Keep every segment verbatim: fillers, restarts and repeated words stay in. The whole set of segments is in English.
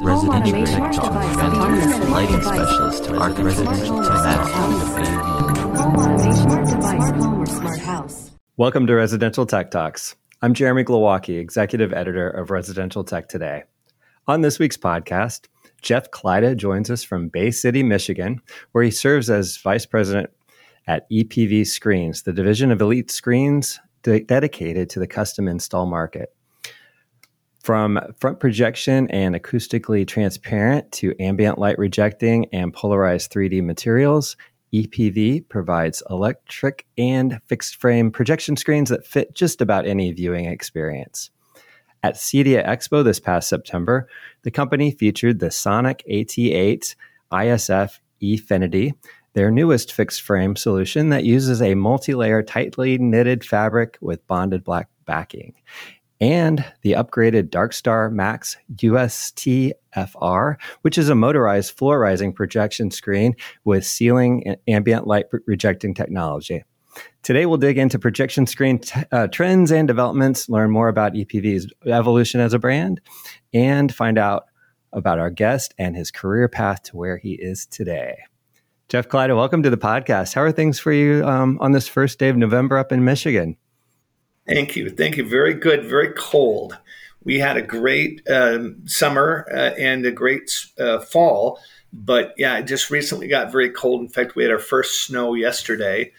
residential technology, lighting, lighting specialist, our residential tech talks. Welcome to Residential Tech Talks. I'm Jeremy Glowacki, Executive Editor of Residential Tech Today. On this week's podcast, Jeff Klida joins us from Bay City, Michigan, where he serves as Vice President at E P V Screens, the division of Elite Screens de- dedicated to the custom install market. From front projection and acoustically transparent to ambient light rejecting and polarized three D materials, E P V provides electric and fixed frame projection screens that fit just about any viewing experience. At CEDIA Expo this past September, the company featured the Sonic A T eight I S F Efinity, their newest fixed frame solution that uses a multi-layer tightly knitted fabric with bonded black backing, and the upgraded Darkstar Max U S T F R, which is a motorized floor rising projection screen with ceiling and ambient light rejecting technology. Today, we'll dig into projection screen t- uh, trends and developments, learn more about E P V's evolution as a brand, and find out about our guest and his career path to where he is today. Jeff Klida, welcome to the podcast. How are things for you um, on this first day of November up in Michigan? Thank you. Thank you. Very good. Very cold. We had a great um, summer uh, and a great uh, fall, but yeah, it just recently got very cold. In fact, we had our first snow yesterday,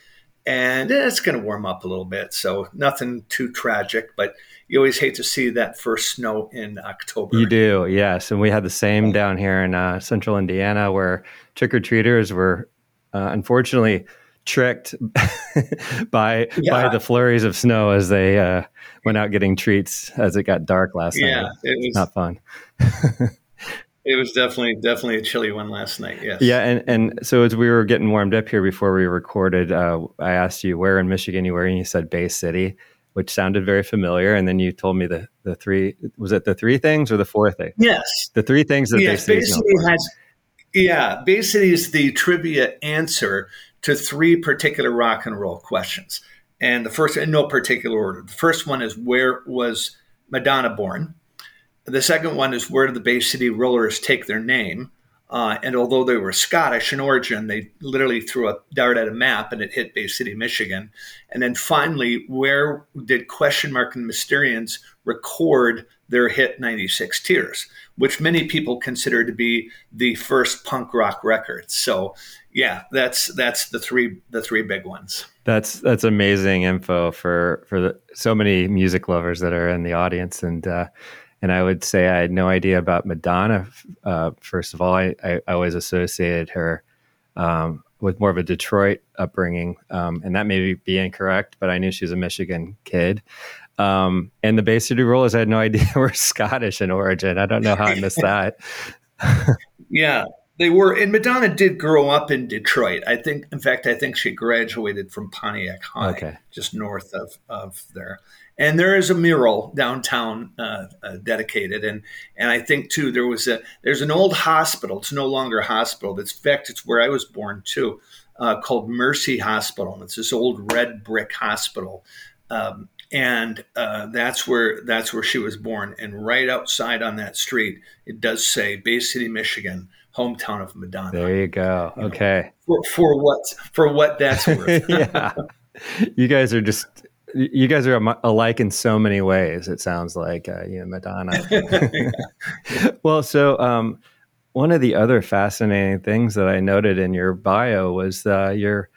and it's going to warm up a little bit, so nothing too tragic, but you always hate to see that first snow in October. You do, yes. And we had the same down here in uh, central Indiana, where trick-or-treaters were uh, unfortunately tricked by yeah. by the flurries of snow as they uh, went out getting treats as it got dark last yeah, night. Yeah, it was not fun. It was definitely definitely a chilly one last night, yes. Yeah, and, and so as we were getting warmed up here before we recorded, uh, I asked you where in Michigan you were, and you said Bay City, which sounded very familiar. And then you told me the, the three, was it the three things or the four things? Yes. The three things that yes, Bay City City has. Yeah, Bay City is the trivia answer to three particular rock and roll questions. And the first, in no particular order, the first one is, where was Madonna born? The second one is, where did the Bay City Rollers take their name? Uh, and although they were Scottish in origin, they literally threw a dart at a map and it hit Bay City, Michigan. And then finally, where did Question Mark and Mysterians record their hit ninety-six Tears, which many people consider to be the first punk rock record? So yeah, that's that's the three the three big ones. That's that's amazing info for for the, so many music lovers that are in the audience. And uh, and I would say I had no idea about Madonna. Uh, first of all, I, I, I always associated her um, with more of a Detroit upbringing, um, and that may be incorrect, but I knew she was a Michigan kid. Um, and the Bay City Rollers, I had no idea were Scottish in origin. I don't know how I missed that. Yeah, they were. And Madonna did grow up in Detroit. I think, in fact, I think she graduated from Pontiac High, okay, just north of, of there. And there is a mural downtown uh, uh, dedicated. And, and I think, too, there was a there's an old hospital. It's no longer a hospital. It's, in fact, it's where I was born, too, uh, called Mercy Hospital. And it's this old red brick hospital. Um, and uh, that's where that's where she was born. And right outside on that street, it does say Bay City, Michigan, hometown of Madonna. There you go. You okay. Know, for, for what for what that's worth. Yeah. You guys are just... You guys are alike in so many ways, it sounds like, uh, you know, Madonna. Well, so um, one of the other fascinating things that I noted in your bio was uh, you're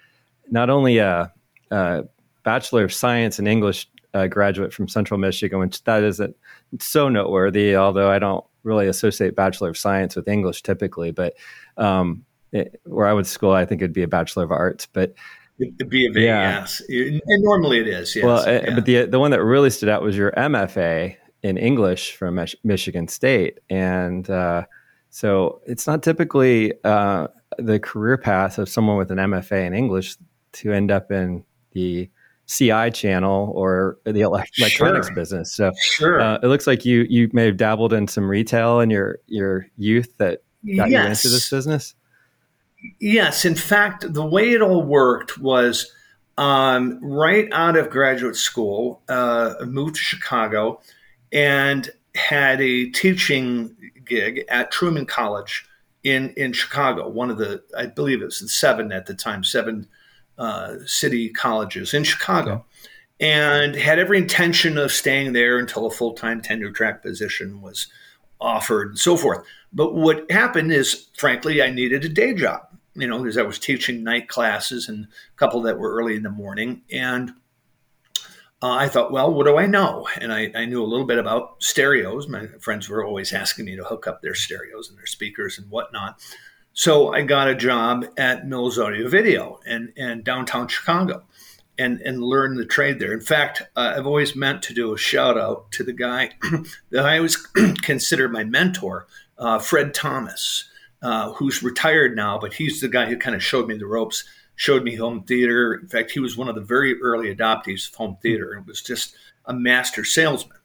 not only a, a Bachelor of Science in English uh, graduate from Central Michigan, which that isn't so noteworthy, although I don't really associate Bachelor of Science with English typically, but um, it, where I would school, I think it'd be a Bachelor of Arts, but... It'd be a big ass. And normally it is, yes. Well, yeah. But the the one that really stood out was your M F A in English from Mich- Michigan State. And uh, so it's not typically uh, the career path of someone with an M F A in English to end up in the C I channel or the electronics sure. business. So sure. uh, it looks like you you may have dabbled in some retail in your, your youth that got yes. you into this business. Yes. In fact, the way it all worked was um, right out of graduate school, uh, moved to Chicago and had a teaching gig at Truman College in, in Chicago, one of the, I believe it was the seven at the time, seven uh, city colleges in Chicago, and had every intention of staying there until a full-time tenure track position was offered and so forth. But what happened is, frankly, I needed a day job, you know, because I was teaching night classes and a couple that were early in the morning. And Uh, I thought, well, what do I know? And I, I knew a little bit about stereos. My friends were always asking me to hook up their stereos and their speakers and whatnot. So I got a job at Mills Audio Video and, and downtown Chicago and, and learned the trade there. In fact, uh, I've always meant to do a shout out to the guy that I always considered my mentor, uh, Fred Thomas, uh, who's retired now, but he's the guy who kind of showed me the ropes, showed me home theater. In fact, he was one of the very early adoptees of home theater and was just a master salesman.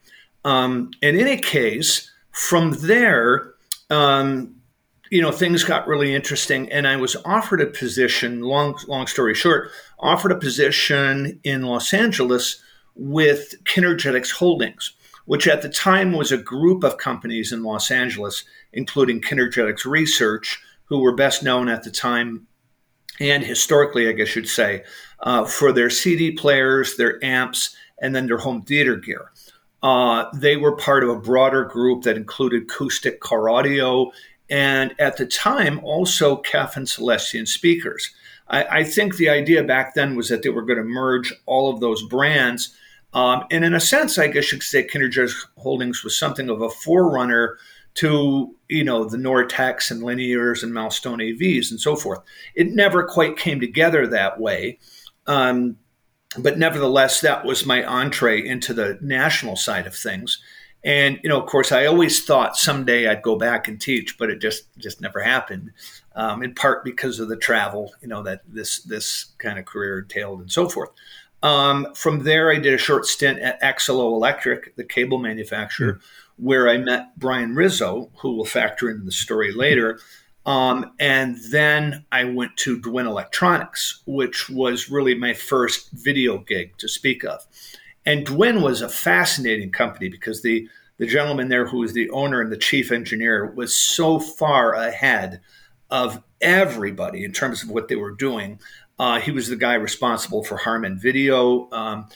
Um, and in any case, from there, um, you know, things got really interesting. And I was offered a position, long, long story short, offered a position in Los Angeles with Kinergetics Holdings, which at the time was a group of companies in Los Angeles, including Kinergetics Research, who were best known at the time and historically, I guess you'd say, uh, for their C D players, their amps, and then their home theater gear. Uh, they were part of a broader group that included acoustic car audio, and at the time, also Kef and Celestion speakers. I, I think the idea back then was that they were going to merge all of those brands. Um, and in a sense, I guess you could say Kinergetics Holdings was something of a forerunner to, you know, the Nortex and Linears and Milestone A Vs and so forth. It never quite came together that way. Um, but nevertheless, that was my entree into the national side of things. And, you know, of course, I always thought someday I'd go back and teach, but it just just never happened, um, in part because of the travel, you know, that this this kind of career entailed and so forth. Um, from there, I did a short stint at Axolo Electric, the cable manufacturer, mm-hmm. where I met Brian Rizzo, who will factor into the story later. Um, and then I went to Dwin Electronics, which was really my first video gig to speak of. And Dwin was a fascinating company because the, the gentleman there who was the owner and the chief engineer was so far ahead of everybody in terms of what they were doing. Uh, he was the guy responsible for Harman Video. Um,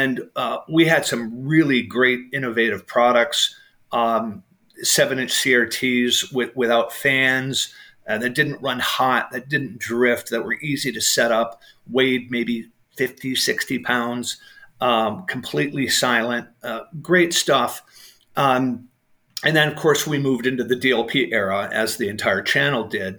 And uh, we had some really great innovative products, um, seven-inch C R Ts with, without fans uh, that didn't run hot, that didn't drift, that were easy to set up, weighed maybe fifty, sixty pounds, um, completely silent, uh, great stuff. Um, and then, of course, we moved into the D L P era, as the entire channel did.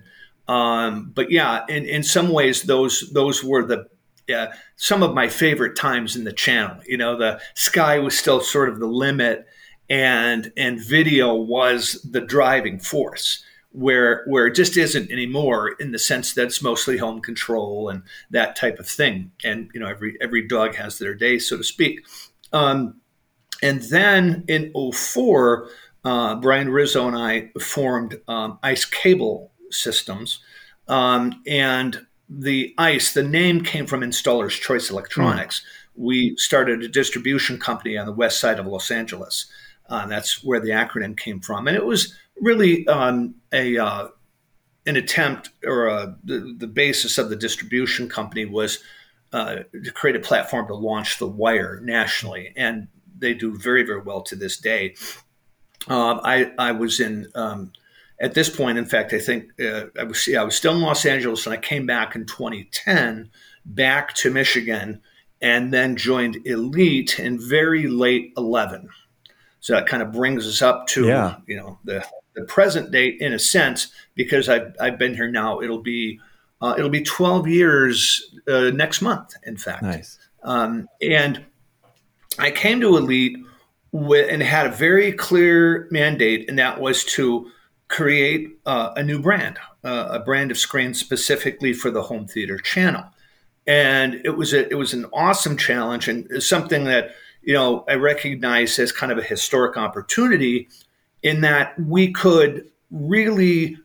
Um, but, yeah, in, in some ways, those those were the Yeah, some of my favorite times in the channel. You know, the sky was still sort of the limit, and and video was the driving force, where where it just isn't anymore, in the sense that it's mostly home control and that type of thing. And you know, every every dog has their day, so to speak. Um, and then in oh four, uh, Brian Rizzo and I formed um, ICE Cable Systems, um, and the ICE, the name came from Installer's Choice Electronics. Hmm. We started a distribution company on the west side of Los Angeles. Uh, that's where the acronym came from. And it was really um, a uh, an attempt, or a, the, the basis of the distribution company was uh, to create a platform to launch the wire nationally. And they do very, very well to this day. Um, I, I was in... Um, At this point, in fact, I think uh, I was yeah, I was still in Los Angeles, and I came back in twenty ten, back to Michigan, and then joined Elite in very late eleven. So that kind of brings us up to yeah. you know the, the present date, in a sense, because I've I've been here now. It'll be uh, it'll be twelve years uh, next month, in fact. Nice. Um, and I came to Elite with, and had a very clear mandate, and that was to create uh, a new brand, uh, a brand of screens specifically for the home theater channel. And it was a, it was an awesome challenge, and something that, you know, I recognize as kind of a historic opportunity, in that we could really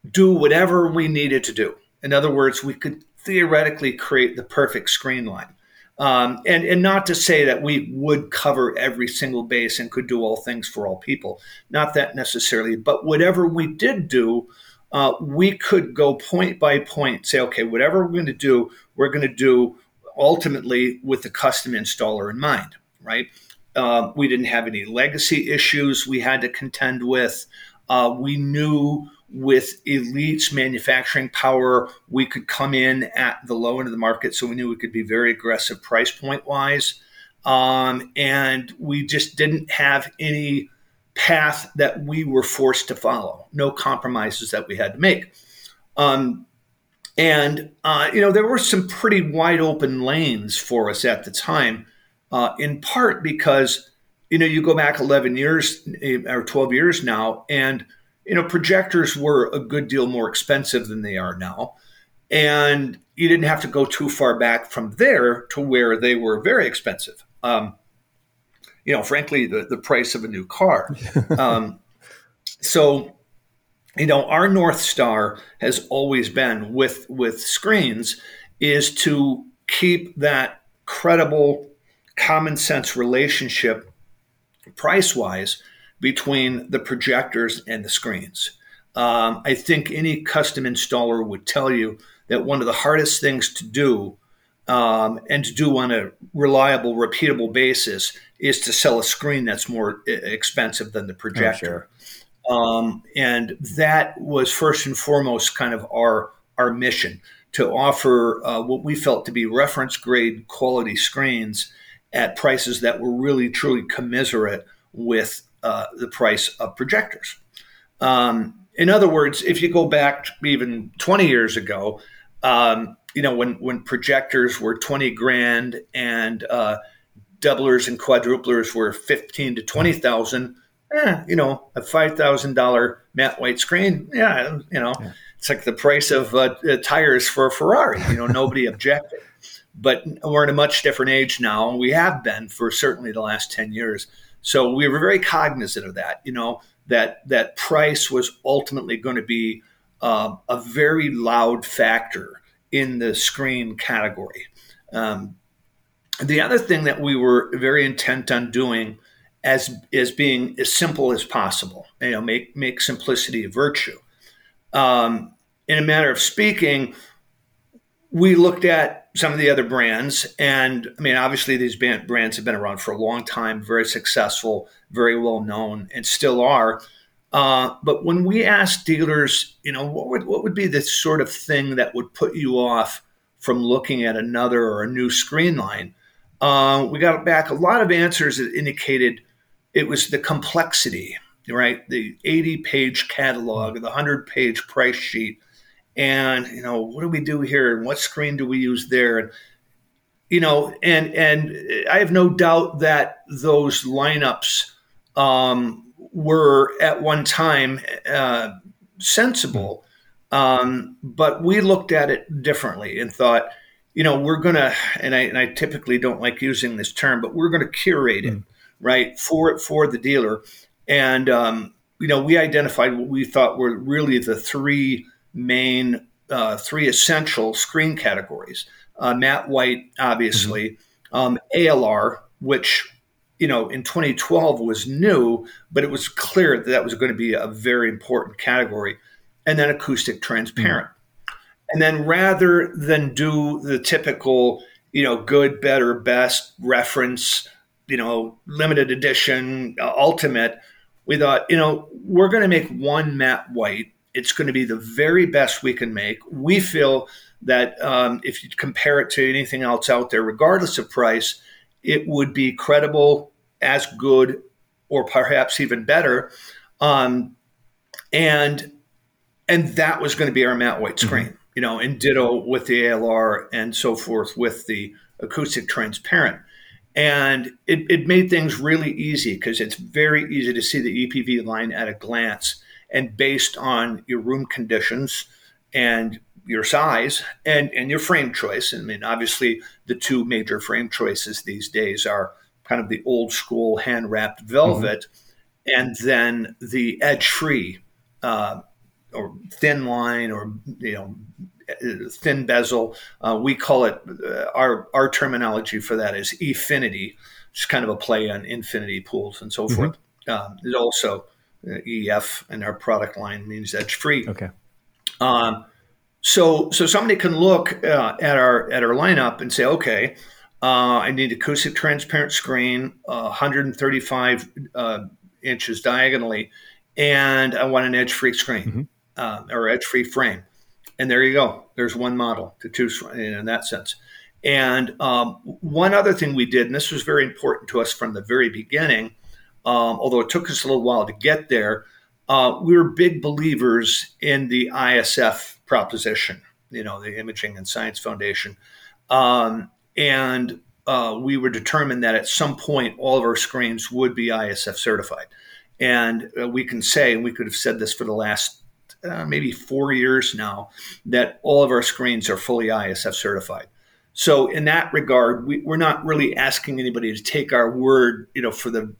do whatever we needed to do. In other words, we could theoretically create the perfect screen line. Um, and, and not to say that we would cover every single base and could do all things for all people. Not that necessarily. But whatever we did do, uh, we could go point by point, say, okay, whatever we're going to do, we're going to do ultimately with the custom installer in mind, right? Uh, we didn't have any legacy issues we had to contend with. Uh, we knew with Elite's manufacturing power, we could come in at the low end of the market, so we knew we could be very aggressive price point-wise. Um, and we just didn't have any path that we were forced to follow, no compromises that we had to make. Um, and, uh, you know, there were some pretty wide-open lanes for us at the time, uh, in part because, you know, you go back eleven years or twelve years now, and you know, projectors were a good deal more expensive than they are now. And you didn't have to go too far back from there to where they were very expensive. Um, you know, frankly, the, the price of a new car. Um, so, you know, our North Star has always been with, with screens is to keep that credible common sense relationship price-wise between the projectors and the screens. Um, I think any custom installer would tell you that one of the hardest things to do, um, and to do on a reliable, repeatable basis, is to sell a screen that's more expensive than the projector. Oh, sure. Um, and that was first and foremost kind of our, our mission, to offer uh, what we felt to be reference-grade quality screens at prices that were really, truly commiserate with Uh, the price of projectors. Um, in other words, if you go back even twenty years ago, um, you know, when, when projectors were twenty grand and uh, doublers and quadruplers were fifteen to twenty thousand, eh, you know, a five thousand dollars matte white screen, yeah, you know, yeah. It's like the price of uh, tires for a Ferrari. You know, nobody objected. But we're in a much different age now, and we have been for certainly the last ten years. So we were very cognizant of that, you know, that that price was ultimately going to be uh, a very loud factor in the screen category. Um, the other thing that we were very intent on doing as is being as simple as possible, you know, make, make simplicity a virtue. Um, in a matter of speaking, we looked at some of the other brands, and I mean, obviously these brands have been around for a long time, very successful, very well known, and still are. Uh, but when we asked dealers, you know, what would what would be the sort of thing that would put you off from looking at another or a new screen line, uh, we got back a lot of answers that indicated it was the complexity, right? The eighty-page catalog, the one hundred page price sheet. And, you know, what do we do here? And what screen do we use there? And, you know, and and I have no doubt that those lineups um, were at one time uh, sensible. Um, but we looked at it differently and thought, you know, we're going to, and I and I typically don't like using this term, but we're going to curate it, mm. right, for for the dealer. And, um, you know, we identified what we thought were really the three main uh, three essential screen categories, uh, matte white, obviously, mm-hmm. um, A L R, which, you know, in twenty twelve was new, but it was clear that that was going to be a very important category, and then acoustic transparent. Mm-hmm. And then rather than do the typical, you know, good, better, best reference, you know, limited edition, uh, ultimate, we thought, you know, we're going to make one matte white. It's going to be the very best we can make. We feel that um, if you compare it to anything else out there, regardless of price, it would be credible, as good, or perhaps even better. Um, and and that was going to be our matte white screen, mm-hmm. you know, and ditto with the A L R and so forth with the acoustic transparent. And it, it made things really easy because it's very easy to see the E P V line at a glance, and based on your room conditions and your size and, and your frame choice. I mean, obviously, the two major frame choices these days are kind of the old school hand-wrapped velvet mm-hmm. and then the edge-free uh, or thin line or, you know, thin bezel. Uh, we call it, uh, our our terminology for that is Efinity. It's kind of a play on infinity pools and so mm-hmm. forth. Um, it also uh, E F in our product line means that's free. Okay. Um, so so somebody can look uh, at our at our lineup and say, okay, uh, I need acoustic transparent screen, uh, one thirty-five uh, inches diagonally, and I want an edge-free screen mm-hmm. uh, or edge-free frame. And there you go. There's one model to choose from in that sense. And um, one other thing we did, and this was very important to us from the very beginning, um, although it took us a little while to get there, uh, we were big believers in the I S F proposition, you know, the Imaging and Science Foundation. Um, and uh, we were determined that at some point, all of our screens would be I S F certified. And uh, we can say, and we could have said this for the last uh, maybe four years now, that all of our screens are fully I S F certified. So in that regard, we, we're not really asking anybody to take our word, you know, for the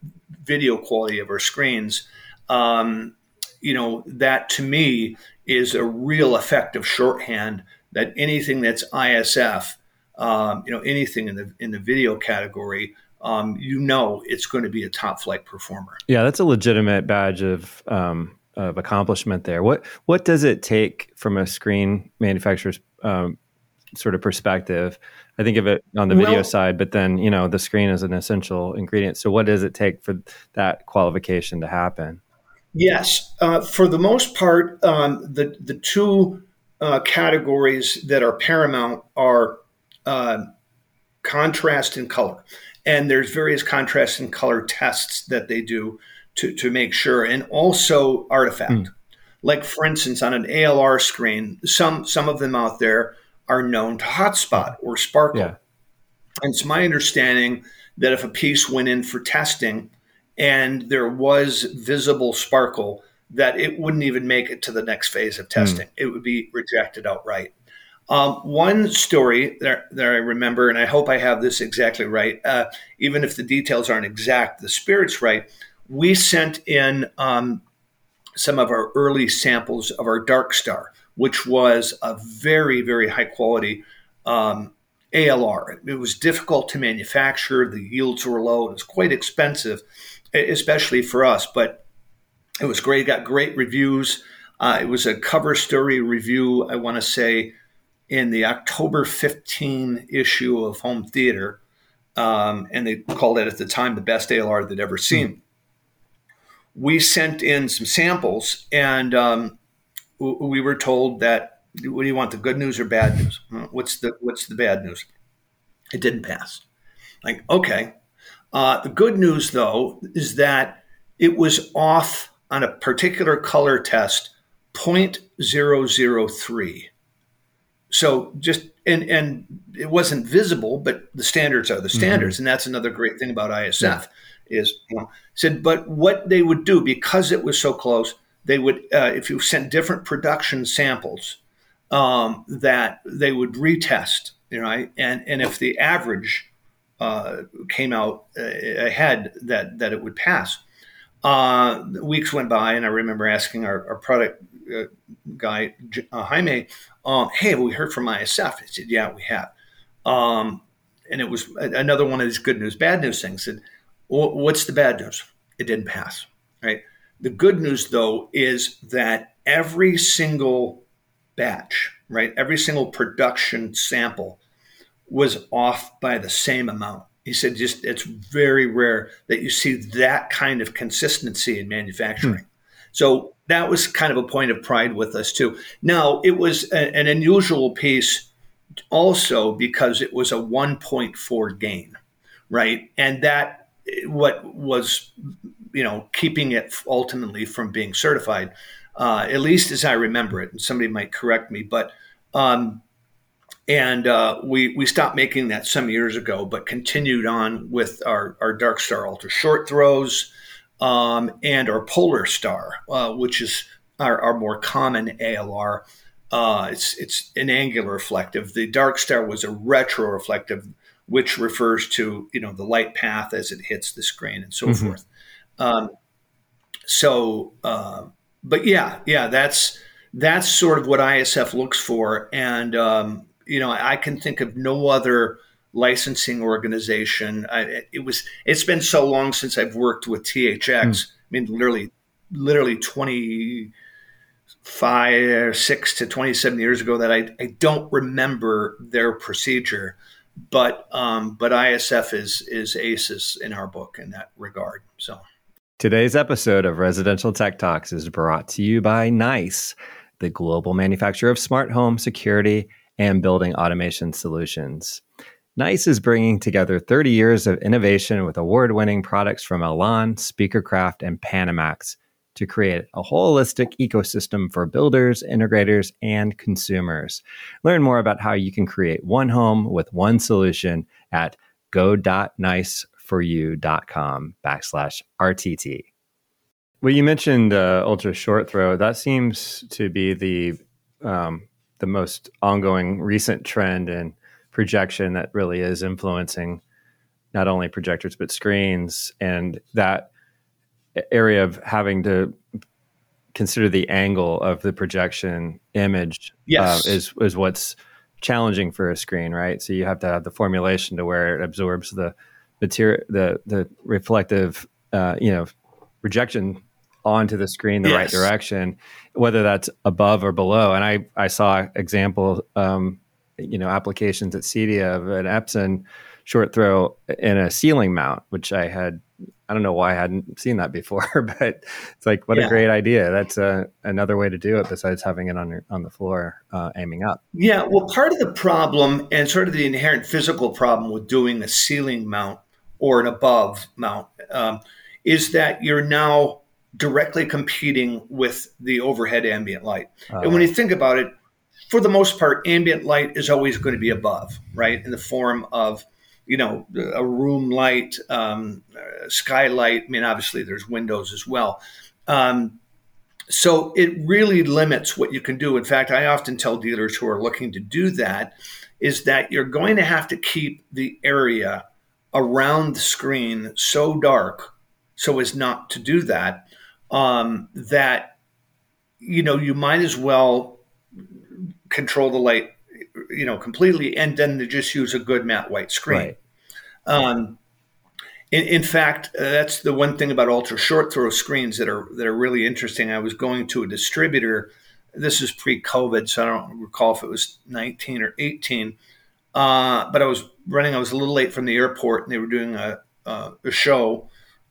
video quality of our screens. Um, you know, that to me is a real effective shorthand that anything that's I S F, um, you know, anything in the in the video category, um, you know, it's going to be a top flight performer. Yeah, that's a legitimate badge of um, of accomplishment there. What what does it take from a screen manufacturer's um sort of perspective? I think of it on the video well, side, but then, you know, the screen is an essential ingredient. So what does it take for that qualification to happen? Yes. Uh, for the most part, um, the, the two uh, categories that are paramount are uh, contrast and color. And there's various contrast and color tests that they do to, to make sure, and also artifact. Mm. Like, for instance, on an A L R screen, some some of them out there are known to hotspot or sparkle. Yeah. And it's my understanding that if a piece went in for testing and there was visible sparkle, that it wouldn't even make it to the next phase of testing. Mm. It would be rejected outright. Um, one story that, that I remember, and I hope I have this exactly right, uh, even if the details aren't exact, the spirit's right, we sent in um, some of our early samples of our Darkstar, which was a very, very high quality um, A L R. It was difficult to manufacture. The yields were low. It was quite expensive, especially for us, but it was great. It got great reviews. Uh, it was a cover story review, I want to say, in the October fifteenth issue of Home Theater. Um, and they called it at the time the best A L R they'd ever seen. Mm-hmm. We sent in some samples, and um, we were told that, what do you want, the good news or bad news? What's the what's the bad news? It didn't pass. Like, okay. Uh, the good news, though, is that it was off on a particular color test, zero point zero zero three. So just, and, and it wasn't visible, but the standards are the standards. Mm-hmm. And that's another great thing about I S F yeah. is, you know, said, but what they would do, because it was so close, they would, uh, if you sent different production samples, um, that they would retest, you know, and and if the average uh, came out ahead, that that it would pass. Uh, weeks went by, and I remember asking our, our product uh, guy, uh, Jaime, um, "Hey, have we heard from I S F?" He said, "Yeah, we have." Um, and it was another one of these good news, bad news things. Said, "What's the bad news?" It didn't pass, right? The good news, though, is that every single batch, right, every single production sample was off by the same amount. He said, just it's very rare that you see that kind of consistency in manufacturing. Hmm. So that was kind of a point of pride with us, too. Now, it was a, an unusual piece also because it was a one point four gain, right? And that what was, you know, keeping it ultimately from being certified, uh, at least as I remember it, and somebody might correct me, but, um, and uh, we, we stopped making that some years ago, but continued on with our, our Darkstar Ultra short throws, um, and our Polar Star, uh, which is our, our more common A L R. Uh, it's, it's an angular reflective. The Darkstar was a retro reflective, which refers to, you know, the light path as it hits the screen and so mm-hmm. forth. Um, so, uh, but yeah, yeah, that's, that's sort of what I S F looks for. And, um, you know, I can think of no other licensing organization. I, it was, it's been so long since I've worked with T H X. Mm. I mean, literally, literally twenty-five or six to twenty-seven years ago that I, I don't remember their procedure, but, um, but I S F is, is aces in our book in that regard. So today's episode of Residential Tech Talks is brought to you by Nice, the global manufacturer of smart home security and building automation solutions. Nice is bringing together thirty years of innovation with award-winning products from Elan, Speakercraft, and Panamax to create a holistic ecosystem for builders, integrators, and consumers. Learn more about how you can create one home with one solution at go.niceforyou.com backslash RTT. Well, you mentioned uh, Ultra Short Throw. That seems to be the um, the most ongoing recent trend in projection that really is influencing not only projectors, but screens, and that area of having to consider the angle of the projection image. Yes. uh, is, is what's challenging for a screen, right? So you have to have the formulation to where it absorbs the material, the, the reflective, uh, you know, rejection onto the screen, the yes. right direction, whether that's above or below. And I, I saw example, um, you know, applications at CEDIA of an Epson short throw in a ceiling mount, which I had, I don't know why I hadn't seen that before, but it's like, what yeah. a great idea. That's a, another way to do it besides having it on your, on the floor, uh, aiming up. Yeah. Well, part of the problem and sort of the inherent physical problem with doing a ceiling mount or an above mount um, is that you're now directly competing with the overhead ambient light. Uh, and when you think about it, for the most part, ambient light is always going to be above, right? In the form of, you know, a room light, um, skylight. I mean, obviously there's windows as well. Um, so it really limits what you can do. In fact, I often tell dealers who are looking to do that is that you're going to have to keep the area around the screen so dark so as not to do that, um, that, you know, you might as well control the light, you know, completely, and then they just use a good matte white screen. Right. Um, in, in fact, uh, that's the one thing about ultra short throw screens that are that are really interesting. I was going to a distributor. This is pre-COVID, so I don't recall if it was nineteen or eighteen. Uh, but I was running. I was a little late from the airport, and they were doing a, uh, a show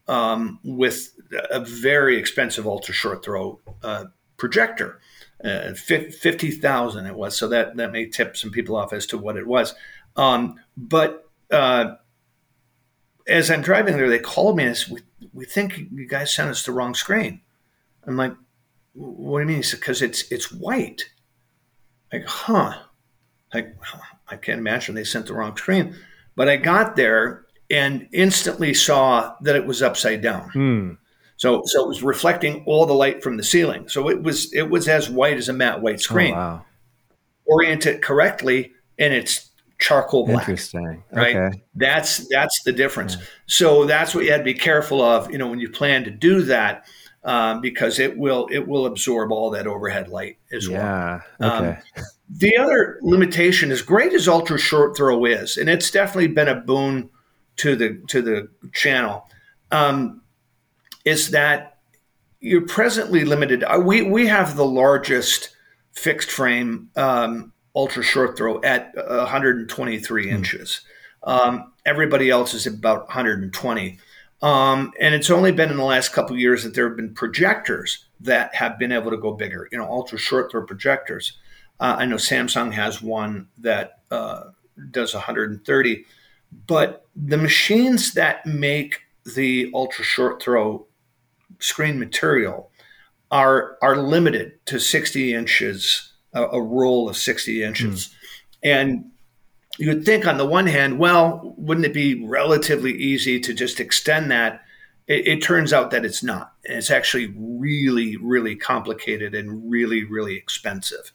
um, with a very expensive ultra short throw uh, projector. Uh, fifty thousand it was. So that, that may tip some people off as to what it was. Um, but uh, as I'm driving there, they called me and said, we, we think you guys sent us the wrong screen. I'm like, what do you mean? He said, because it's, it's white. Like, huh. Like, well, I can't imagine they sent the wrong screen. But I got there and instantly saw that it was upside down. Hmm. So, so it was reflecting all the light from the ceiling. So it was it was as white as a matte white screen. Oh, wow. Orient it correctly, and it's charcoal black. Interesting. Right? Okay. That's that's the difference. Yeah. So that's what you had to be careful of, you know, when you plan to do that, um, because it will it will absorb all that overhead light as yeah. well. Um, okay. The other limitation, as great as ultra short throw is, and it's definitely been a boon to the to the channel. Um, is that you're presently limited. We we have the largest fixed frame um, ultra short throw at one hundred twenty-three mm. inches. Um, everybody else is about one hundred twenty. Um, and it's only been in the last couple of years that there have been projectors that have been able to go bigger, you know, ultra short throw projectors. Uh, I know Samsung has one that uh, does one hundred thirty, but the machines that make the ultra short throw screen material are are limited to sixty inches, a, a roll of sixty inches. Mm. And you'd think on the one hand, well, wouldn't it be relatively easy to just extend that? It, it turns out that it's not. It's actually really, really complicated and really, really expensive.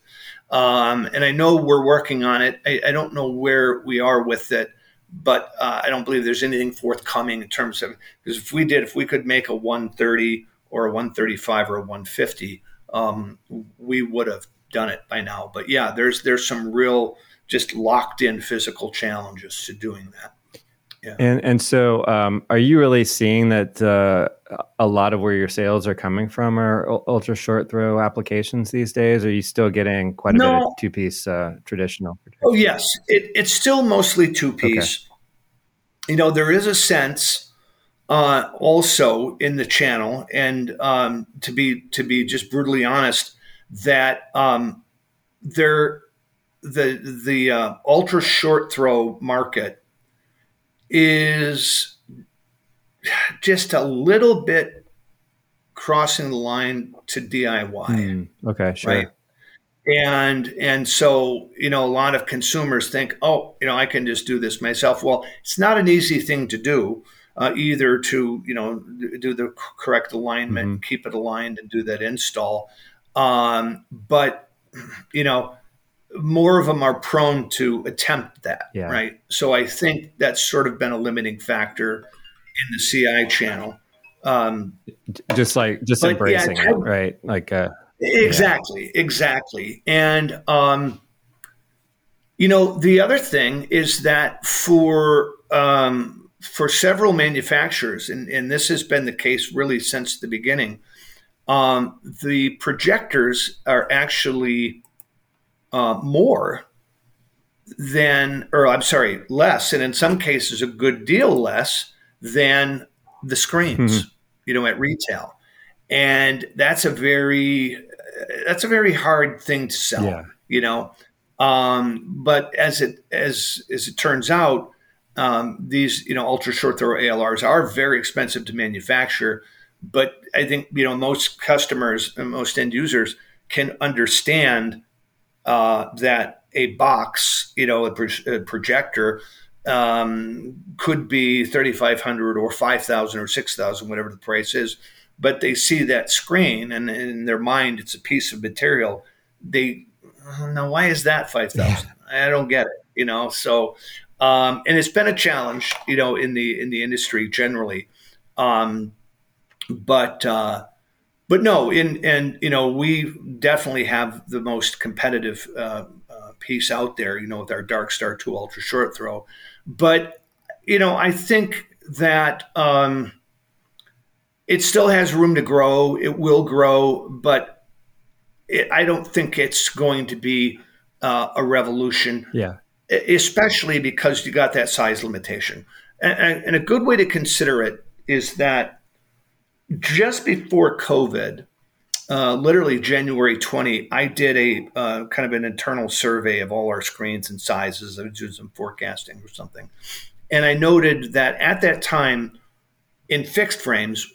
Um, and I know we're working on it. I, I don't know where we are with it. But uh, I don't believe there's anything forthcoming in terms of, because if we did, if we could make a one thirty or a one thirty-five or a one fifty um, we would have done it by now. But yeah, there's there's some real just locked in physical challenges to doing that. Yeah. And and so um, are you really seeing that uh, a lot of where your sales are coming from are ultra short throw applications these days? Or are you still getting quite a no. bit of two piece uh, traditional? Oh yes, it, it's still mostly two piece. Okay. You know, there is a sense uh, also in the channel, and um, to be to be just brutally honest, that um, there the the uh, ultra short throw market is just a little bit crossing the line to D I Y. Mm, okay, sure. Right? And and so, you know, a lot of consumers think, oh, you know, I can just do this myself. Well, it's not an easy thing to do uh, either to, you know, do the correct alignment, mm-hmm. keep it aligned and do that install. Um, but, you know, more of them are prone to attempt that, yeah. right? So I think that's sort of been a limiting factor in the C I channel. Um, just like just embracing yeah, it, right? Like uh, exactly, yeah. exactly. And um, you know, the other thing is that for um, for several manufacturers, and, and this has been the case really since the beginning, um, the projectors are actually. Uh, more than, or I'm sorry, less, and in some cases a good deal less than the screens, mm-hmm. you know, at retail, and that's a very that's a very hard thing to sell, yeah. you know. Um, but as it as as it turns out, um, these you know ultra short throw A L Rs are very expensive to manufacture, but I think you know most customers and most end users can understand. Uh, that a box, you know, a, pro- a projector um, could be thirty-five hundred dollars or five thousand dollars or six thousand dollars, whatever the price is. But they see that screen, and, and in their mind, it's a piece of material. They, now why is that five thousand dollars? Yeah. I don't get it, you know. So, um, and it's been a challenge, you know, in the in the industry generally. Um, but. Uh, But no, in, and, you know, we definitely have the most competitive uh, uh, piece out there, you know, with our Darkstar two Ultra Short Throw. But, you know, I think that um, it still has room to grow. It will grow, but it, I don't think it's going to be uh, a revolution, yeah. especially because you got that size limitation. And, and a good way to consider it is that just before COVID, uh, literally January twentieth, I did a uh, kind of an internal survey of all our screens and sizes. I was doing some forecasting or something. And I noted that at that time, in fixed frames,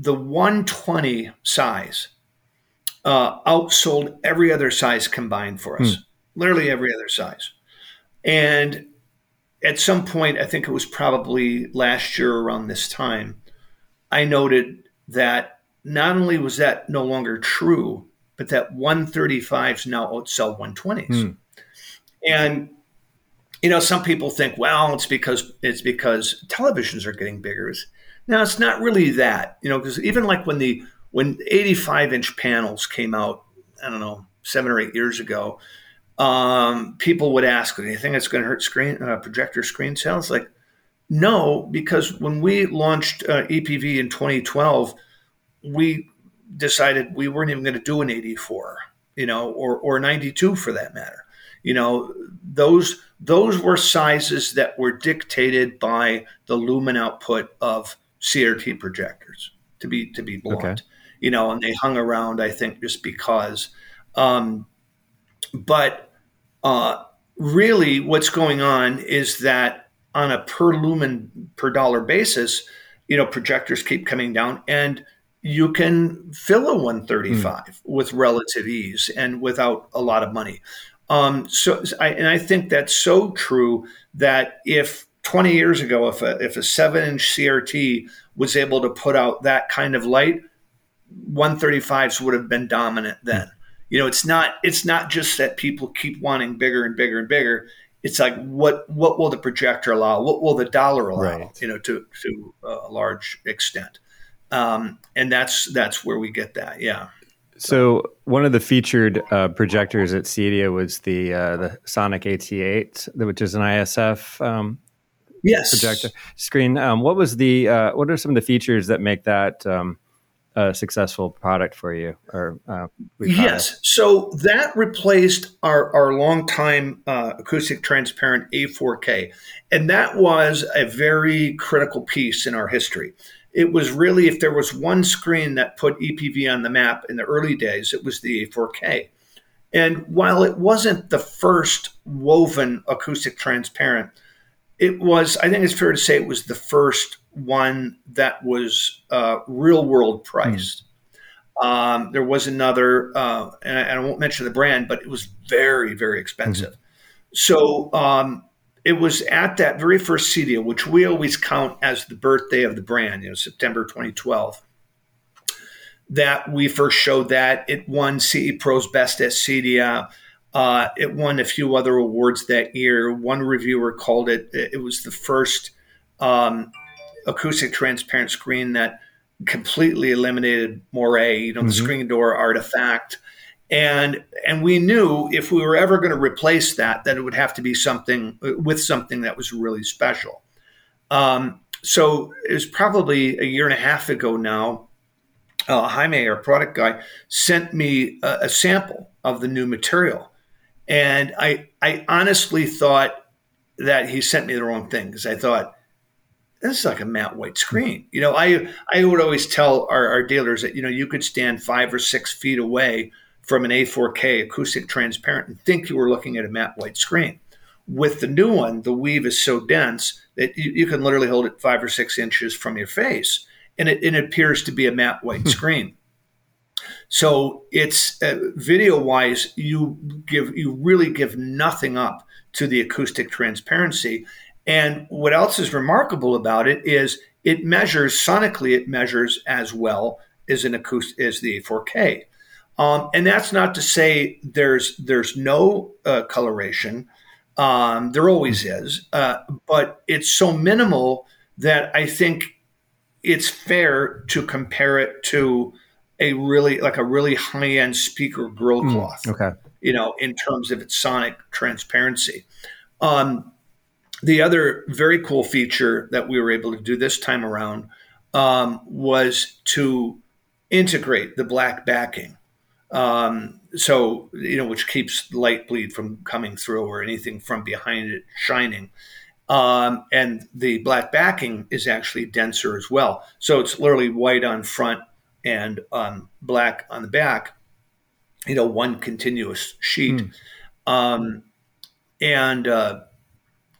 the one twenty size uh, outsold every other size combined for us, mm. literally every other size. And at some point, I think it was probably last year around this time, I noted that not only was that no longer true, but that one thirty-fives now outsell one twenties. Mm. And, you know, some people think, well, it's because it's because televisions are getting bigger. Now, it's not really that, you know, because even like when the when eighty-five inch panels came out, I don't know, seven or eight years ago, um, people would ask, do you think it's going to hurt screen uh, projector screen sales? Like, no, because when we launched uh, E P V in twenty twelve, we decided we weren't even going to do an eighty-four, you know, or or ninety-two for that matter. You know, those those were sizes that were dictated by the lumen output of C R T projectors. To be to be blunt, okay. you know, and they hung around. I think just because, um, but uh, really, what's going on is that. On a per lumen per dollar basis, you know, projectors keep coming down, and you can fill a one thirty-five mm. with relative ease and without a lot of money. Um, so, I, and I think that's so true that if twenty years ago, if a, if a seven inch C R T was able to put out that kind of light, one thirty-fives would have been dominant then. Mm. You know, it's not it's not just that people keep wanting bigger and bigger and bigger. It's like what what will the projector allow? What will the dollar allow? Right. You know, to to a large extent, um, and that's that's where we get that. Yeah. So one of the featured uh, projectors at CEDIA was the uh, the Sonic A T eight, which is an I S F um, yes. projector screen. Um, what was the uh, what are some of the features that make that um, a successful product for you? Or uh, yes, so that replaced our our longtime uh, acoustic transparent A four K, and that was a very critical piece in our history. It was really, if there was one screen that put E P V on the map in the early days, it was the A four K. And while it wasn't the first woven acoustic transparent, it was, I think it's fair to say it was the first one that was uh, real world priced. Mm. Um, there was another, uh, and, I, and I won't mention the brand, but it was very, very expensive. Mm-hmm. So um it was at that very first CEDIA, which we always count as the birthday of the brand, you know, September twenty twelve, that we first showed that. It won C E Pro's Best at CEDIA. Uh, it won a few other awards that year. One reviewer called it, it was the first um, acoustic transparent screen that completely eliminated moiré, you know, mm-hmm. the screen door artifact. And and we knew if we were ever going to replace that, that it would have to be something with something that was really special. Um, so it was probably a year and a half ago now, uh, Jaime, our product guy, sent me a, a sample of the new material. And I, I honestly thought that he sent me the wrong thing, because I thought, this is like a matte white screen. You know, I, I would always tell our, our dealers that, you know, you could stand five or six feet away from an A four K acoustic transparent and think you were looking at a matte white screen. With the new one, the weave is so dense that you, you can literally hold it five or six inches from your face, and it, it appears to be a matte white screen. So it's uh, video-wise, you give you really give nothing up to the acoustic transparency. And what else is remarkable about it is it measures sonically. It measures as well as an acoustic as the A four K. Um, and that's not to say there's there's no uh, coloration. Um, there always is. Uh, but it's so minimal that I think it's fair to compare it to a really like a really high-end speaker grill cloth, mm, okay. you know, in terms of its sonic transparency. Um, the other very cool feature that we were able to do this time around um, was to integrate the black backing. Um, so, you know, which keeps light bleed from coming through or anything from behind it shining. Um, and the black backing is actually denser as well. So it's literally white on front and um, black on the back, you know, one continuous sheet. Mm. Um, and uh,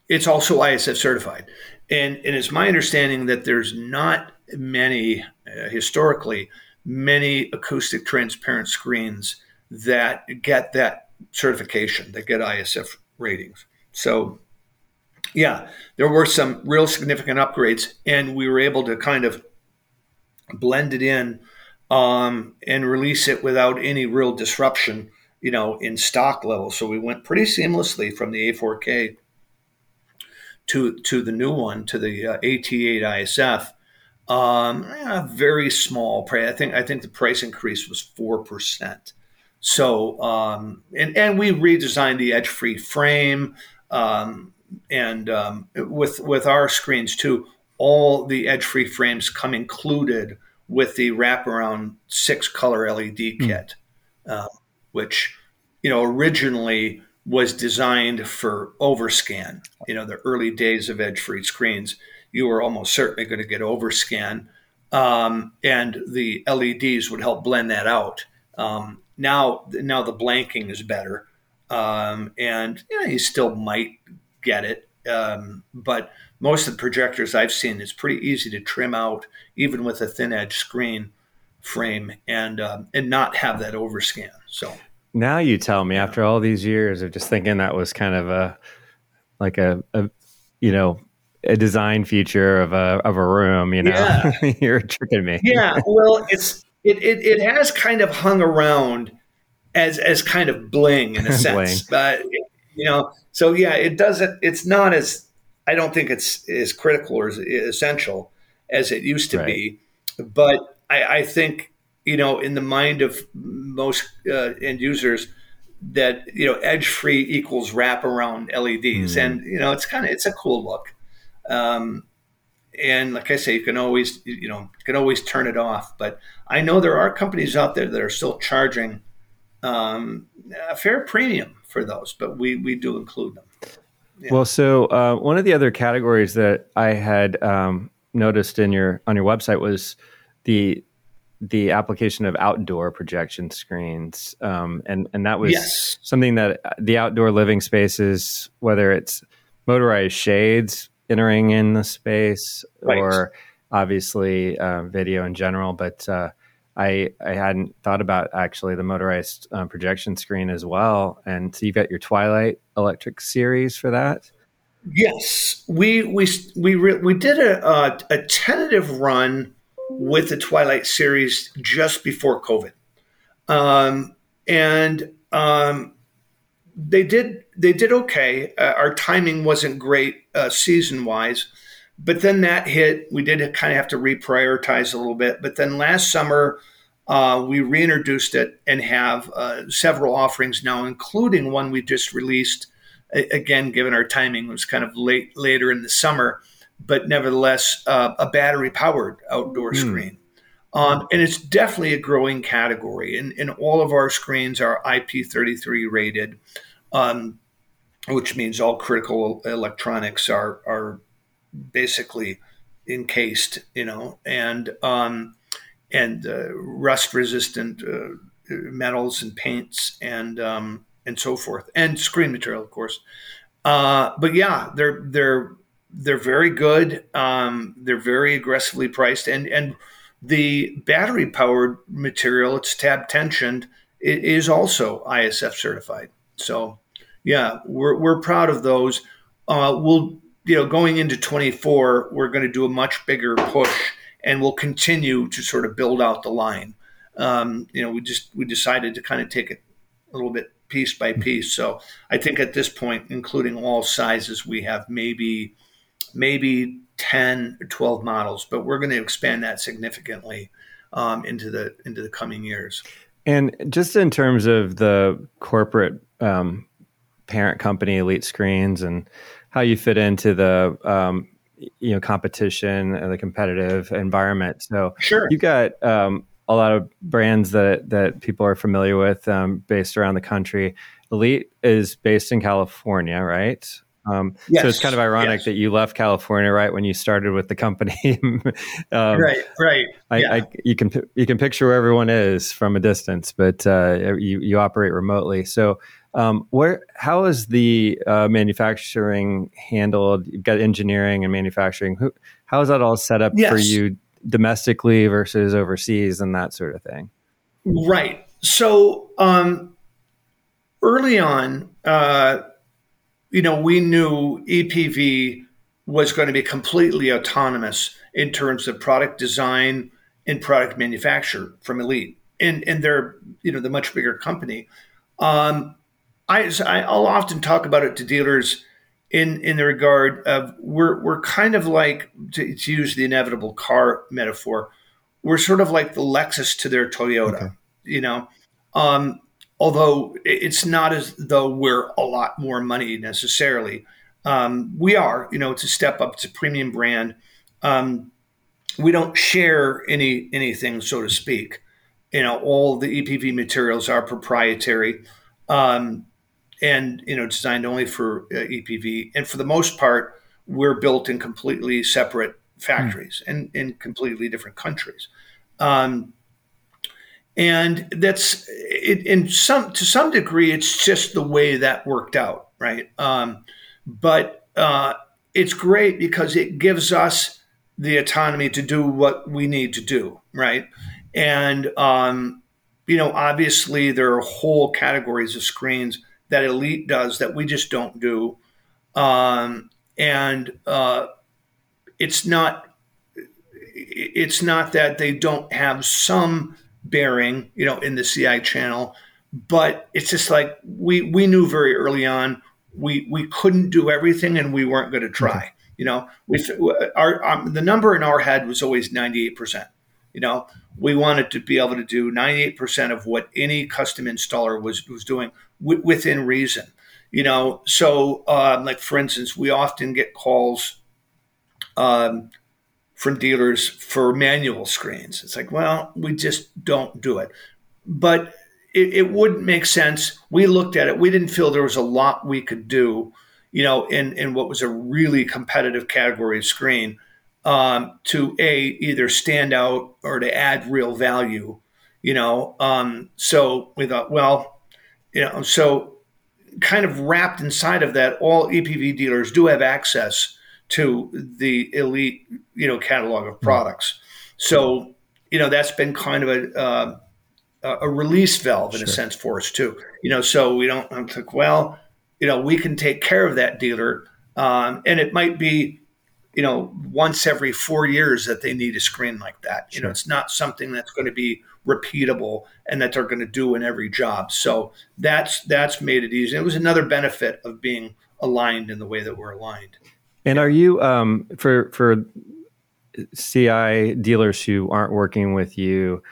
it's also I S F certified. And, and it's my understanding that there's not many uh, historically many acoustic transparent screens that get that certification, that get I S F ratings. So yeah, there were some real significant upgrades, and we were able to kind of blend it in um, and release it without any real disruption, you know, in stock level. So we went pretty seamlessly from the A four K to, to the new one, to the uh, A T eight I S F. Um, yeah, very small price. I think I think the price increase was four percent. So um, and and we redesigned the edge-free frame, um, and um, with with our screens too. All the edge-free frames come included with the wraparound six-color L E D mm-hmm. kit, uh, which you know originally was designed for overscan. You know, the early days of edge-free screens. You were almost certainly going to get overscan, um, and the L E Ds would help blend that out. Um, now, now the blanking is better, um, and you know, you still might get it, um, but most of the projectors I've seen, it's pretty easy to trim out, even with a thin edge screen frame, and um, and not have that overscan. So now you tell me, after all these years of just thinking that was kind of a like a, a you know. a design feature of a of a room, you know, yeah. You're tricking me. Yeah, well, it's it, it it has kind of hung around as as kind of bling in a sense, but you know, so yeah, it doesn't. It's not as I don't think it's as critical or as essential as it used to right. be, but I, I think you know, in the mind of most uh, end users, that, you know, edge-free equals wraparound L E Ds. Mm. And, you know, it's kind of, it's a cool look. Um, and like I say, you can always, you know, you can always turn it off. But I know there are companies out there that are still charging um, a fair premium for those, but we, we do include them. Yeah. Well, so uh, one of the other categories that I had um, noticed in your, on your website was the, the application of outdoor projection screens. Um, and, and that was yes. something that the outdoor living spaces, whether it's motorized shades entering in the space right. or obviously uh, video in general. But uh, I I hadn't thought about actually the motorized uh, projection screen as well. And so you've got your Twilight Electric series for that. Yes, we, we, we, re- we did a, a, a tentative run with the Twilight series just before COVID. Um, and um, they did they did okay. Uh, our timing wasn't great uh, season-wise, but then that hit. We did kind of have to reprioritize a little bit. But then last summer, uh, we reintroduced it and have uh, several offerings now, including one we just released. A- again, given our timing, it was kind of late later in the summer, but nevertheless, uh, a battery-powered outdoor mm. screen. Um, and it's definitely a growing category. And, and all of our screens are I P thirty-three rated, um, which means all critical electronics are are basically encased, you know, and um, and uh, rust-resistant uh, metals and paints and um, and so forth, and screen material, of course. Uh, but yeah, they're they're They're very good. Um, they're very aggressively priced, and and the battery powered material, it's tab tensioned, it is also I S F certified. So, yeah, we're we're proud of those. Uh, we'll you know going into twenty-four, we're going to do a much bigger push, and we'll continue to sort of build out the line. Um, you know, we just we decided to kind of take it a little bit piece by piece. So I think at this point, including all sizes, we have maybe. maybe ten or twelve models, but we're going to expand that significantly um, into the into the coming years. And just in terms of the corporate um, parent company, Elite Screens, and how you fit into the um, you know competition and the competitive environment. So sure. You've got um, a lot of brands that, that people are familiar with um, based around the country. Elite is based in California, right? Um, yes. So it's kind of ironic yes. that you left California right when you started with the company. um, right, right. I, yeah. I, you can you can picture where everyone is from a distance, but uh, you you operate remotely. So um, where how is the uh, manufacturing handled? You've got engineering and manufacturing. Who, how is that all set up yes. for you domestically versus overseas and that sort of thing? Right. So um, early on. Uh, You know, we knew E P V was going to be completely autonomous in terms of product design and product manufacture from Elite, and and they're you know the much bigger company. Um, I I'll often talk about it to dealers in in the regard of we're we're kind of like to, to use the inevitable car metaphor, we're sort of like the Lexus to their Toyota, okay. you know. Um, Although it's not as though we're a lot more money necessarily. Um, we are, you know, it's a step up. It's a premium brand. Um, we don't share any anything, so to speak. You know, all the E P V materials are proprietary um, and, you know, designed only for uh, E P V. And for the most part, we're built in completely separate factories mm. and in completely different countries. Um And that's it, in some to some degree, it's just the way that worked out, right? Um, but uh, it's great because it gives us the autonomy to do what we need to do, right? And um, you know, obviously, there are whole categories of screens that Elite does that we just don't do, um, and uh, it's not it's not that they don't have some bearing, you know, in the C I channel, but it's just like we we knew very early on we we couldn't do everything and we weren't going to try. You know, we our um, the number in our head was always ninety-eight percent. You know, we wanted to be able to do ninety-eight percent of what any custom installer was was doing w- within reason. You know, so um, like, for instance, we often get calls um, from dealers for manual screens. It's like, well, we just don't do it. But it, it wouldn't make sense. We looked at it. We didn't feel there was a lot we could do, you know, in, in what was a really competitive category of screen um, to, A, either stand out or to add real value, you know. Um, so we thought, well, you know, so kind of wrapped inside of that, all E P V dealers do have access to the Elite, you know, catalog of products. So, you know, that's been kind of a uh, a release valve in sure. a sense for us too. You know, so we don't I'm like, well, you know, we can take care of that dealer, um, and it might be, you know, once every four years that they need a screen like that. You sure. know, it's not something that's going to be repeatable and that they're going to do in every job. So that's that's made it easy. It was another benefit of being aligned in the way that we're aligned. And are you um, for for C I dealers who aren't working with you?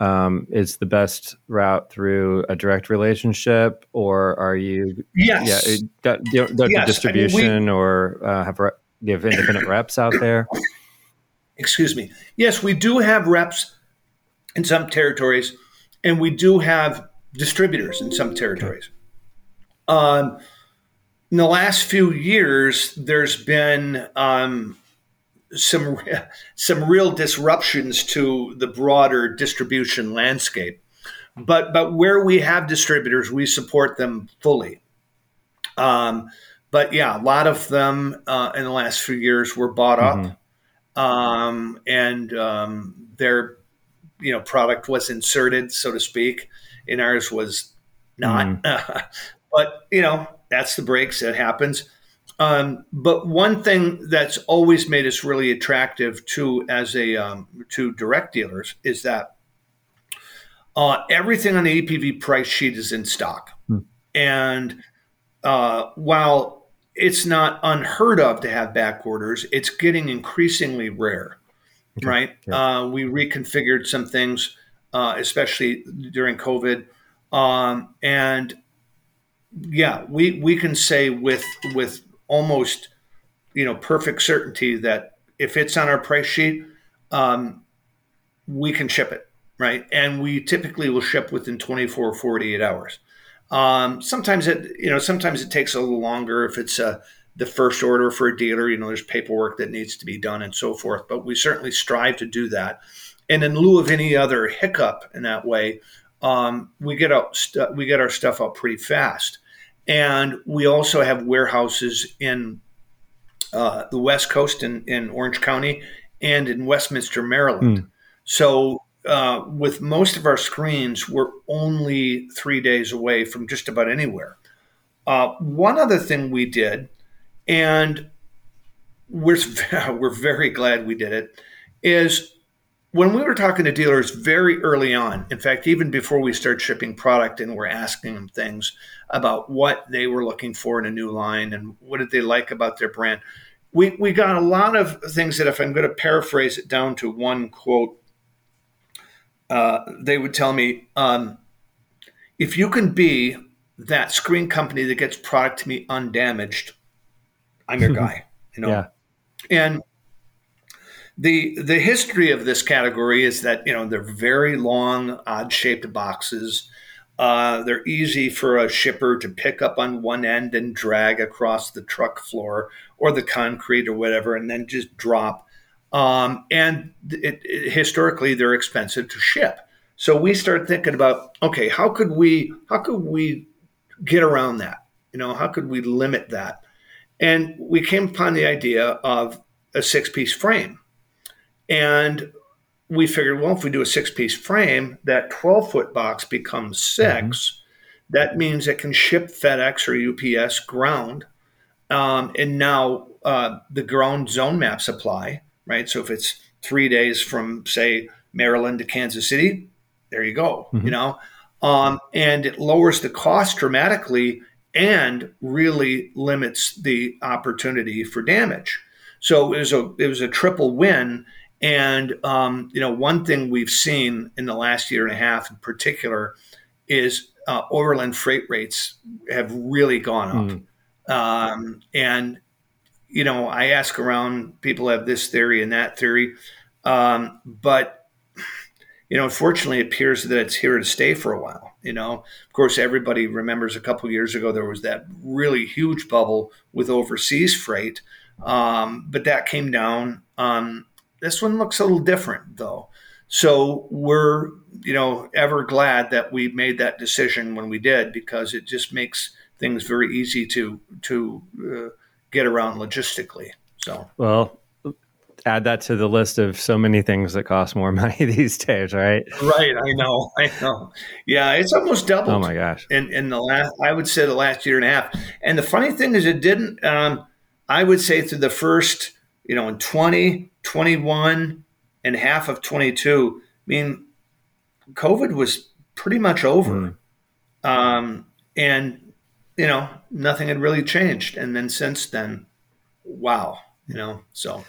Um, is the best route through a direct relationship, or are you? Yes. Yeah. That, that, that yes. Distribution, I mean, we, or uh, have re- you have independent reps out there? Excuse me. Yes, we do have reps in some territories, and we do have distributors in some territories. Okay. Um, in the last few years, there's been um, some some real disruptions to the broader distribution landscape. But but where we have distributors, we support them fully. Um, but yeah, a lot of them uh, in the last few years were bought mm-hmm. up, um, and um, they're. You know, product was inserted, so to speak, and ours was not. Mm. But, you know, that's the breaks that happens. Um, but one thing that's always made us really attractive to as a um, to direct dealers is that uh, everything on the E P V price sheet is in stock. Mm. And uh, while it's not unheard of to have back orders, it's getting increasingly rare. Right. Yeah. Uh, we reconfigured some things, uh, especially during COVID. Um, and yeah, we, we can say with, with almost, you know, perfect certainty that if it's on our price sheet, um, we can ship it. Right. And we typically will ship within twenty-four or forty-eight hours. Um, sometimes it, you know, sometimes it takes a little longer if it's a, the first order for a dealer. You know, there's paperwork that needs to be done and so forth, but we certainly strive to do that. And in lieu of any other hiccup in that way, um, we get out, st- we get our stuff out pretty fast. And we also have warehouses in uh, the West Coast in, in Orange County and in Westminster, Maryland. Mm. So uh, with most of our screens, we're only three days away from just about anywhere. Uh, one other thing we did, and we're we're very glad we did it, is when we were talking to dealers very early on, in fact, even before we started shipping product and we're asking them things about what they were looking for in a new line and what did they like about their brand, we, we got a lot of things that, if I'm going to paraphrase it down to one quote, uh, they would tell me, um, if you can be that screen company that gets product to me undamaged, I'm your guy, you know. Yeah. And the the history of this category is that, you know, they're very long, odd-shaped boxes. Uh, they're easy for a shipper to pick up on one end and drag across the truck floor or the concrete or whatever, and then just drop. Um, and it, it, historically, they're expensive to ship. So we start thinking about, okay, how could we how could we get around that? You know, how could we limit that? And we came upon the idea of a six-piece frame. And we figured, well, if we do a six-piece frame, that twelve-foot box becomes six. Mm-hmm. That means it can ship FedEx or U P S ground. Um, and now uh, the ground zone maps apply, right? So if it's three days from, say, Maryland to Kansas City, there you go, mm-hmm. you know? Um, and it lowers the cost dramatically and really limits the opportunity for damage. So it was a it was a triple win, And, um, you know, one thing we've seen in the last year and a half in particular is uh, overland freight rates have really gone up. Mm. Um, and, you know, I ask around, people have this theory and that theory. Um, but, you know, unfortunately, it appears that it's here to stay for a while. You know, of course, everybody remembers a couple of years ago, there was that really huge bubble with overseas freight. Um, but that came down. Um, this one looks a little different, though. So we're, you know, ever glad that we made that decision when we did, because it just makes things very easy to to uh, get around logistically. So, well, add that to the list of so many things that cost more money these days, right? Right. I know. I know. Yeah, it's almost doubled. Oh my gosh! In in the last, I would say the last year and a half. And the funny thing is, it didn't. Um, I would say through the first, you know, in twenty, twenty-one, and half of twenty-two, I mean, COVID was pretty much over. Mm. Um, and, you know, nothing had really changed. And then since then, wow, you know, so.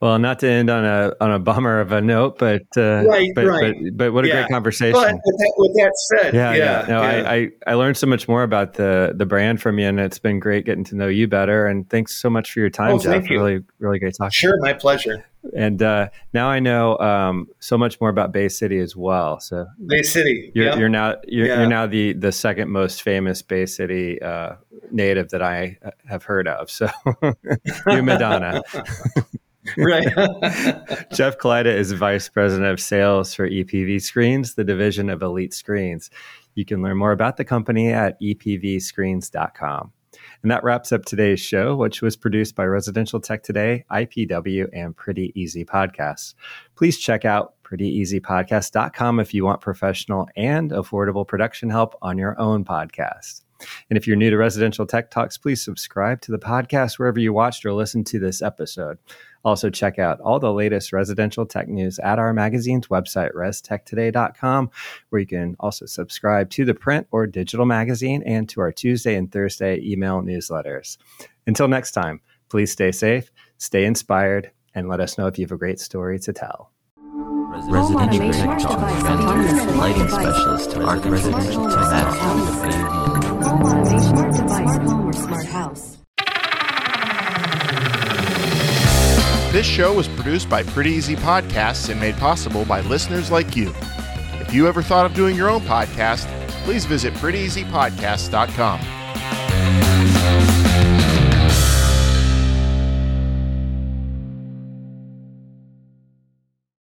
Well, not to end on a on a bummer of a note, but uh, right, but, right. but but what a yeah. great conversation. But with that, with that said, yeah, yeah, yeah. No, yeah. I, I, I learned so much more about the the brand from you, and it's been great getting to know you better. And thanks so much for your time, oh, Jeff. You. Really, really great talking. Sure, to you. My pleasure. And uh, now I know um, so much more about Bay City as well. So Bay City, you're, yeah. you're now you're, yeah. you're now the the second most famous Bay City uh, native that I have heard of. So you're Madonna. Right. Jeff Klida is Vice President of Sales for E P V Screens, the division of Elite Screens. You can learn more about the company at E P V screens dot com. And that wraps up today's show, which was produced by Residential Tech Today, I P W, and Pretty Easy Podcasts. Please check out pretty easy podcast dot com if you want professional and affordable production help on your own podcast. And if you're new to Residential Tech Talks, please subscribe to the podcast wherever you watched or listened to this episode. Also, check out all the latest residential tech news at our magazine's website, res tech today dot com, where you can also subscribe to the print or digital magazine and to our Tuesday and Thursday email newsletters. Until next time, please stay safe, stay inspired, and let us know if you have a great story to tell. Residential, residential tech talks, vendors, lighting specialists, residential tech talks. Home automation, smart device, home or smart house. This show was produced by Pretty Easy Podcasts and made possible by listeners like you. If you ever thought of doing your own podcast, please visit pretty easy podcasts dot com.